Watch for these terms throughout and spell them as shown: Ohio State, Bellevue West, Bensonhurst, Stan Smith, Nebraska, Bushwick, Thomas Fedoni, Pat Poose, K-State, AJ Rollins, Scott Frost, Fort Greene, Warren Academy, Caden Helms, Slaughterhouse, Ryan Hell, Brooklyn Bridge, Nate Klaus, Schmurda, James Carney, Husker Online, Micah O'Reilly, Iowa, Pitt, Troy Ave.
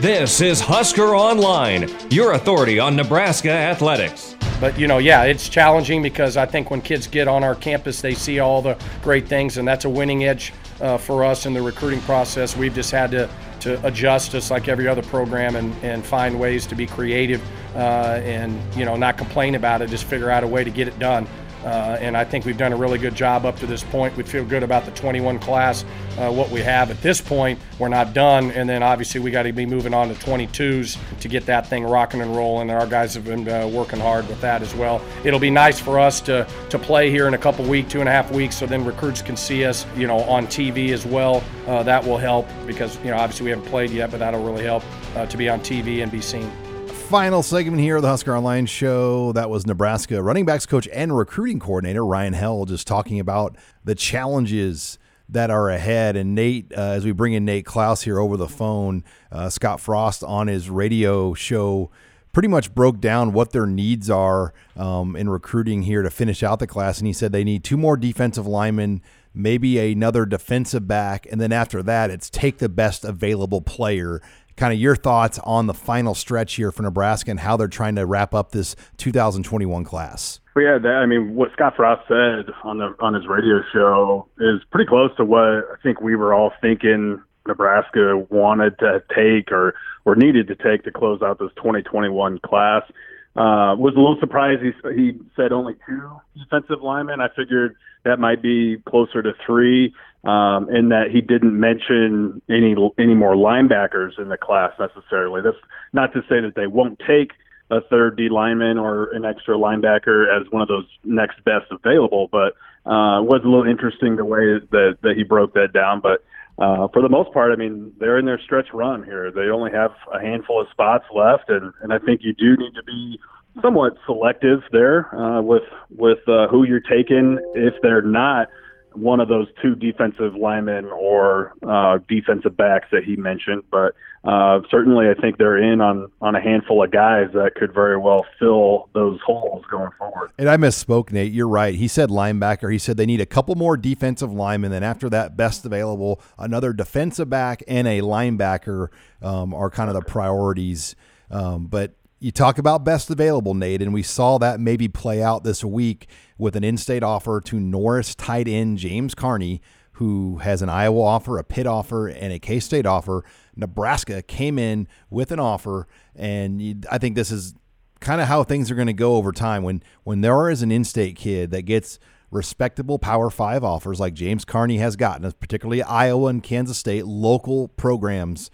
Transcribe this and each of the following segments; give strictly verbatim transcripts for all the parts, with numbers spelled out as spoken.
This is Husker Online, your authority on Nebraska athletics. But, you know, yeah, it's challenging because I think when kids get on our campus, they see all the great things, and that's a winning edge uh, for us in the recruiting process. We've just had to, to adjust just like every other program and, and find ways to be creative uh, and, you know, not complain about it, just figure out a way to get it done. Uh, and I think we've done a really good job up to this point. We feel good about the twenty-one class, uh, what we have at this point. We're not done, and then obviously we got to be moving on to twenty-twos to get that thing rocking and rolling, and our guys have been uh, working hard with that as well. It'll be nice for us to to play here in a couple weeks, two and a half weeks, so then recruits can see us, you know, on T V as well. Uh, that will help because, you know, obviously we haven't played yet, but that'll really help uh, to be on T V and be seen. Final segment here of the Husker Online show. That was Nebraska running backs coach and recruiting coordinator Ryan Hell just talking about the challenges that are ahead. And Nate, uh, as we bring in Nate Klaus here over the phone, uh, Scott Frost on his radio show pretty much broke down what their needs are um, in recruiting here to finish out the class. And he said they need two more defensive linemen, maybe another defensive back. And then after that, it's take the best available player. Kind of your thoughts on the final stretch here for Nebraska and how they're trying to wrap up this two thousand twenty-one class. Well, yeah, that, I mean, what Scott Frost said on the on his radio show is pretty close to what I think we were all thinking Nebraska wanted to take or, or needed to take to close out this twenty twenty-one class. Uh, was a little surprised he, he said only two defensive linemen. I figured that might be closer to three, um, in that he didn't mention any any more linebackers in the class necessarily. That's not to say that they won't take a third D lineman or an extra linebacker as one of those next best available, but uh, it was a little interesting the way that, that he broke that down. But Uh, for the most part, I mean, they're in their stretch run here. They only have a handful of spots left, and, and I think you do need to be somewhat selective there uh, with with uh, who you're taking if they're not one of those two defensive linemen or uh, defensive backs that he mentioned. But uh, certainly I think they're in on, on a handful of guys that could very well fill those holes going forward. And I misspoke, Nate. You're right. He said linebacker. He said they need a couple more defensive linemen. Then after that, best available, another defensive back and a linebacker um, are kind of the priorities. Um, but you talk about best available, Nate, and we saw that maybe play out this week with an in-state offer to Norris tight end James Carney, who has an Iowa offer, a Pitt offer, and a K-State offer. Nebraska came in with an offer, and you, I think this is kind of how things are going to go over time. When when there is an in-state kid that gets respectable Power Five offers like James Carney has gotten, particularly Iowa and Kansas State, local programs,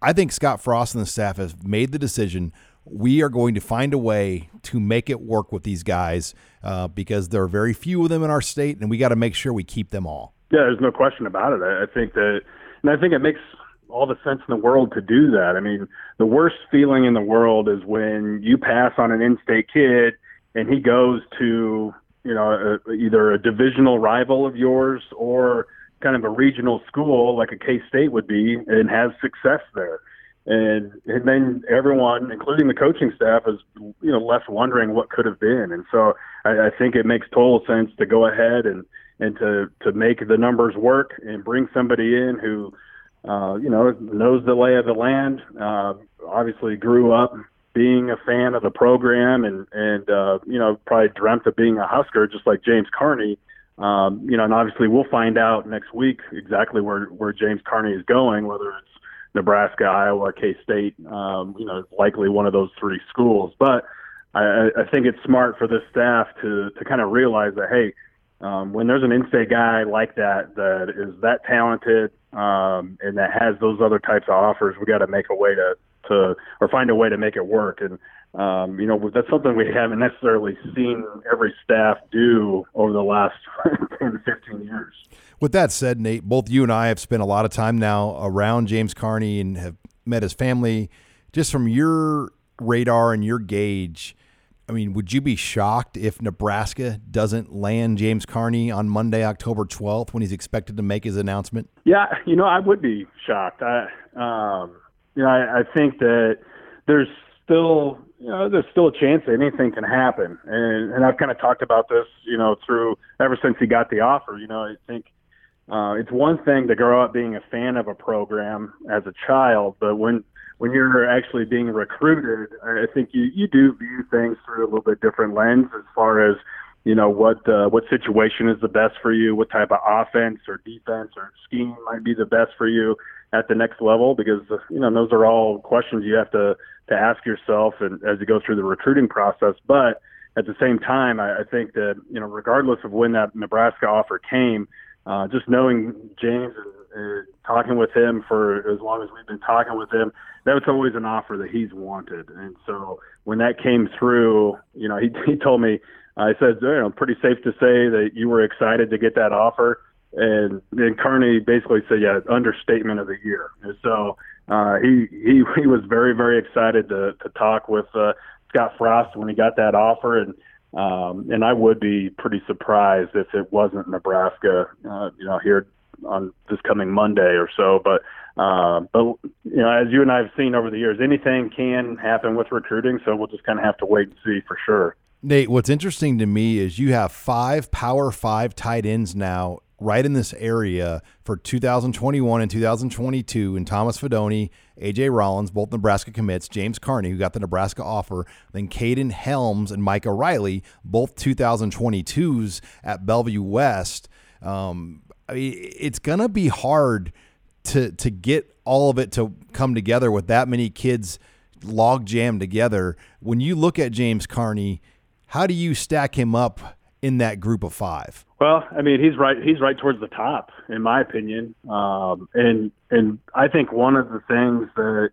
I think Scott Frost and the staff have made the decision we are going to find a way to make it work with these guys uh, because there are very few of them in our state, and we got to make sure we keep them all. Yeah, there's no question about it. I think that, and I think it makes all the sense in the world to do that. I mean, the worst feeling in the world is when you pass on an in-state kid and he goes to, you know, a, either a divisional rival of yours or kind of a regional school like a K-State would be and has success there. And, and then everyone, including the coaching staff, is, you know, left wondering what could have been. And so I, I think it makes total sense to go ahead and, and to, to make the numbers work and bring somebody in who, uh, you know, knows the lay of the land, uh, obviously grew up being a fan of the program and, and uh, you know, probably dreamt of being a Husker just like James Carney. Um, you know, and obviously we'll find out next week exactly where, where James Carney is going, whether it's Nebraska, Iowa, K-State, um, you know, likely one of those three schools. But I, I think it's smart for this staff to to kind of realize that, hey, um, when there's an in-state guy like that that is that talented um, and that has those other types of offers, we got to make a way to, to or find a way to make it work. And Um, you know, that's something we haven't necessarily seen every staff do over the last ten to fifteen years. With that said, Nate, both you and I have spent a lot of time now around James Carney and have met his family. Just from your radar and your gauge, I mean, would you be shocked if Nebraska doesn't land James Carney on Monday, October twelfth, when he's expected to make his announcement? Yeah, you know, I would be shocked. I, um, you know, I, I think that there's still – you know, there's still a chance that anything can happen. And, and I've kind of talked about this, you know, through ever since he got the offer. You know, I think uh, it's one thing to grow up being a fan of a program as a child, but when when you're actually being recruited, I think you, you do view things through a little bit different lens as far as, you know, what uh, what situation is the best for you, what type of offense or defense or scheme might be the best for you at the next level, because, you know, those are all questions you have to, to ask yourself and as you go through the recruiting process. But at the same time, I, I think that, you know, regardless of when that Nebraska offer came, uh, just knowing James and uh, talking with him for as long as we've been talking with him, that was always an offer that he's wanted. And so when that came through, you know, he, he told me, I said, you know, pretty safe to say that you were excited to get that offer. And then Carney basically said, yeah, understatement of the year. And so uh, he, he he was very, very excited to, to talk with uh, Scott Frost when he got that offer. And um, and I would be pretty surprised if it wasn't Nebraska, uh, you know, here on this coming Monday or so. But, uh, but you know, as you and I have seen over the years, anything can happen with recruiting. So we'll just kind of have to wait and see for sure. Nate, what's interesting to me is you have five Power Five tight ends now right in this area for two thousand twenty-one and two thousand twenty-two, and Thomas Fedoni, A J Rollins, both Nebraska commits, James Carney, who got the Nebraska offer, then Caden Helms and Micah O'Reilly, both two thousand twenty-twos at Bellevue West. Um, I mean, it's going to be hard to to get all of it to come together with that many kids log jammed together. When you look at James Carney, how do you stack him up in that group of five? Well, I mean, he's right. He's right towards the top, in my opinion. Um, and and I think one of the things that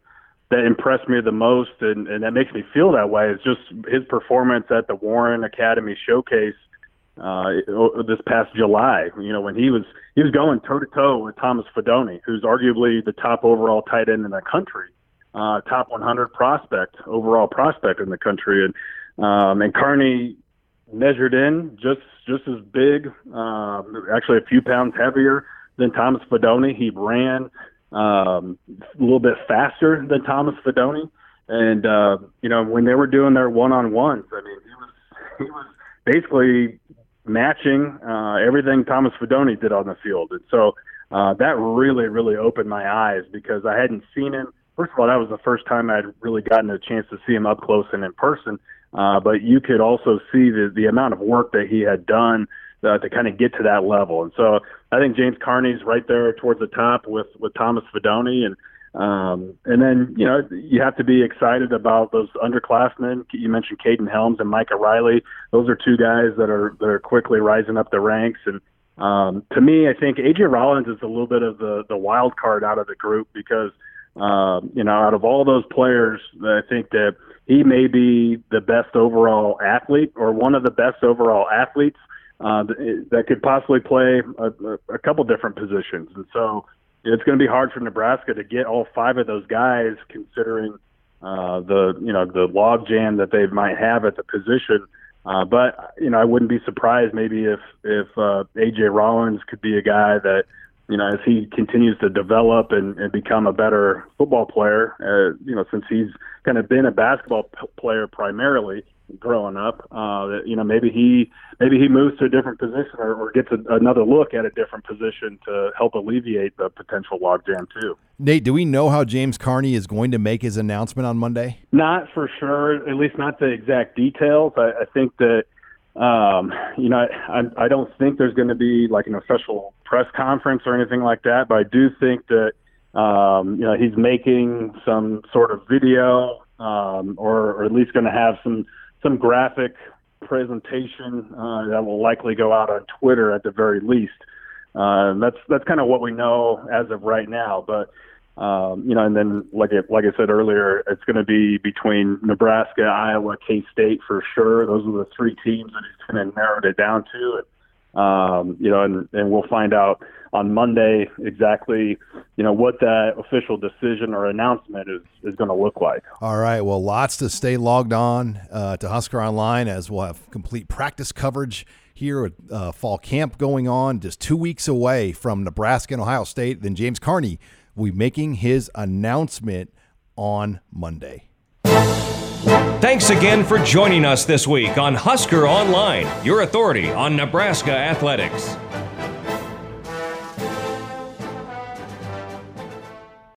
that impressed me the most, and, and that makes me feel that way, is just his performance at the Warren Academy showcase uh, this past July. You know, when he was he was going toe to toe with Thomas Fedoni, who's arguably the top overall tight end in the country, uh, top one hundred prospect, overall prospect in the country, and um, and Carney measured in just just as big, um, actually a few pounds heavier than Thomas Fedoni. He ran um, a little bit faster than Thomas Fedoni, and uh, you know, when they were doing their one-on-ones, I mean, he was he was basically matching uh, everything Thomas Fedoni did on the field, and so uh, that really really opened my eyes because I hadn't seen him. First of all, that was the first time I'd really gotten a chance to see him up close and in person. Uh, but you could also see the, the amount of work that he had done uh, to kind of get to that level. And so I think James Carney's right there towards the top with, with Thomas Fedoni. And um, and then, you know, you have to be excited about those underclassmen. You mentioned Caden Helms and Micah O'Reilly. Those are two guys that are that are quickly rising up the ranks. And um, to me, I think A J Rollins is a little bit of the, the wild card out of the group because, um, you know, out of all those players, I think that he may be the best overall athlete or one of the best overall athletes uh, that could possibly play a, a couple different positions. And so it's going to be hard for Nebraska to get all five of those guys considering uh, the, you know, the logjam that they might have at the position. Uh, but, you know, I wouldn't be surprised maybe if, if uh, A J Rollins could be a guy that, you know, as he continues to develop and, and become a better football player, uh, you know, since he's kind of been a basketball p- player primarily growing up, uh, you know, maybe he maybe he moves to a different position or, or gets a, another look at a different position to help alleviate the potential logjam too. Nate, do we know how James Carney is going to make his announcement on Monday? Not for sure, at least not the exact details. I, I think that Um, you know, I, I don't think there's going to be like an official press conference or anything like that, but I do think that, um, you know, he's making some sort of video, um, or, or at least going to have some, some graphic presentation, uh, that will likely go out on Twitter at the very least. Uh, that's, that's kind of what we know as of right now, but, Um, you know, and then like I, like I said earlier, it's going to be between Nebraska, Iowa, K-State for sure. Those are the three teams that he's going to narrow it down to. Um, you know, and, and we'll find out on Monday exactly, you know, what that official decision or announcement is, is going to look like. All right. Well, lots to stay logged on uh, to Husker Online, as we'll have complete practice coverage here with uh, fall camp going on just two weeks away from Nebraska and Ohio State. Then James Carney will be making his announcement on Monday. Thanks again for joining us this week on Husker Online, your authority on Nebraska athletics.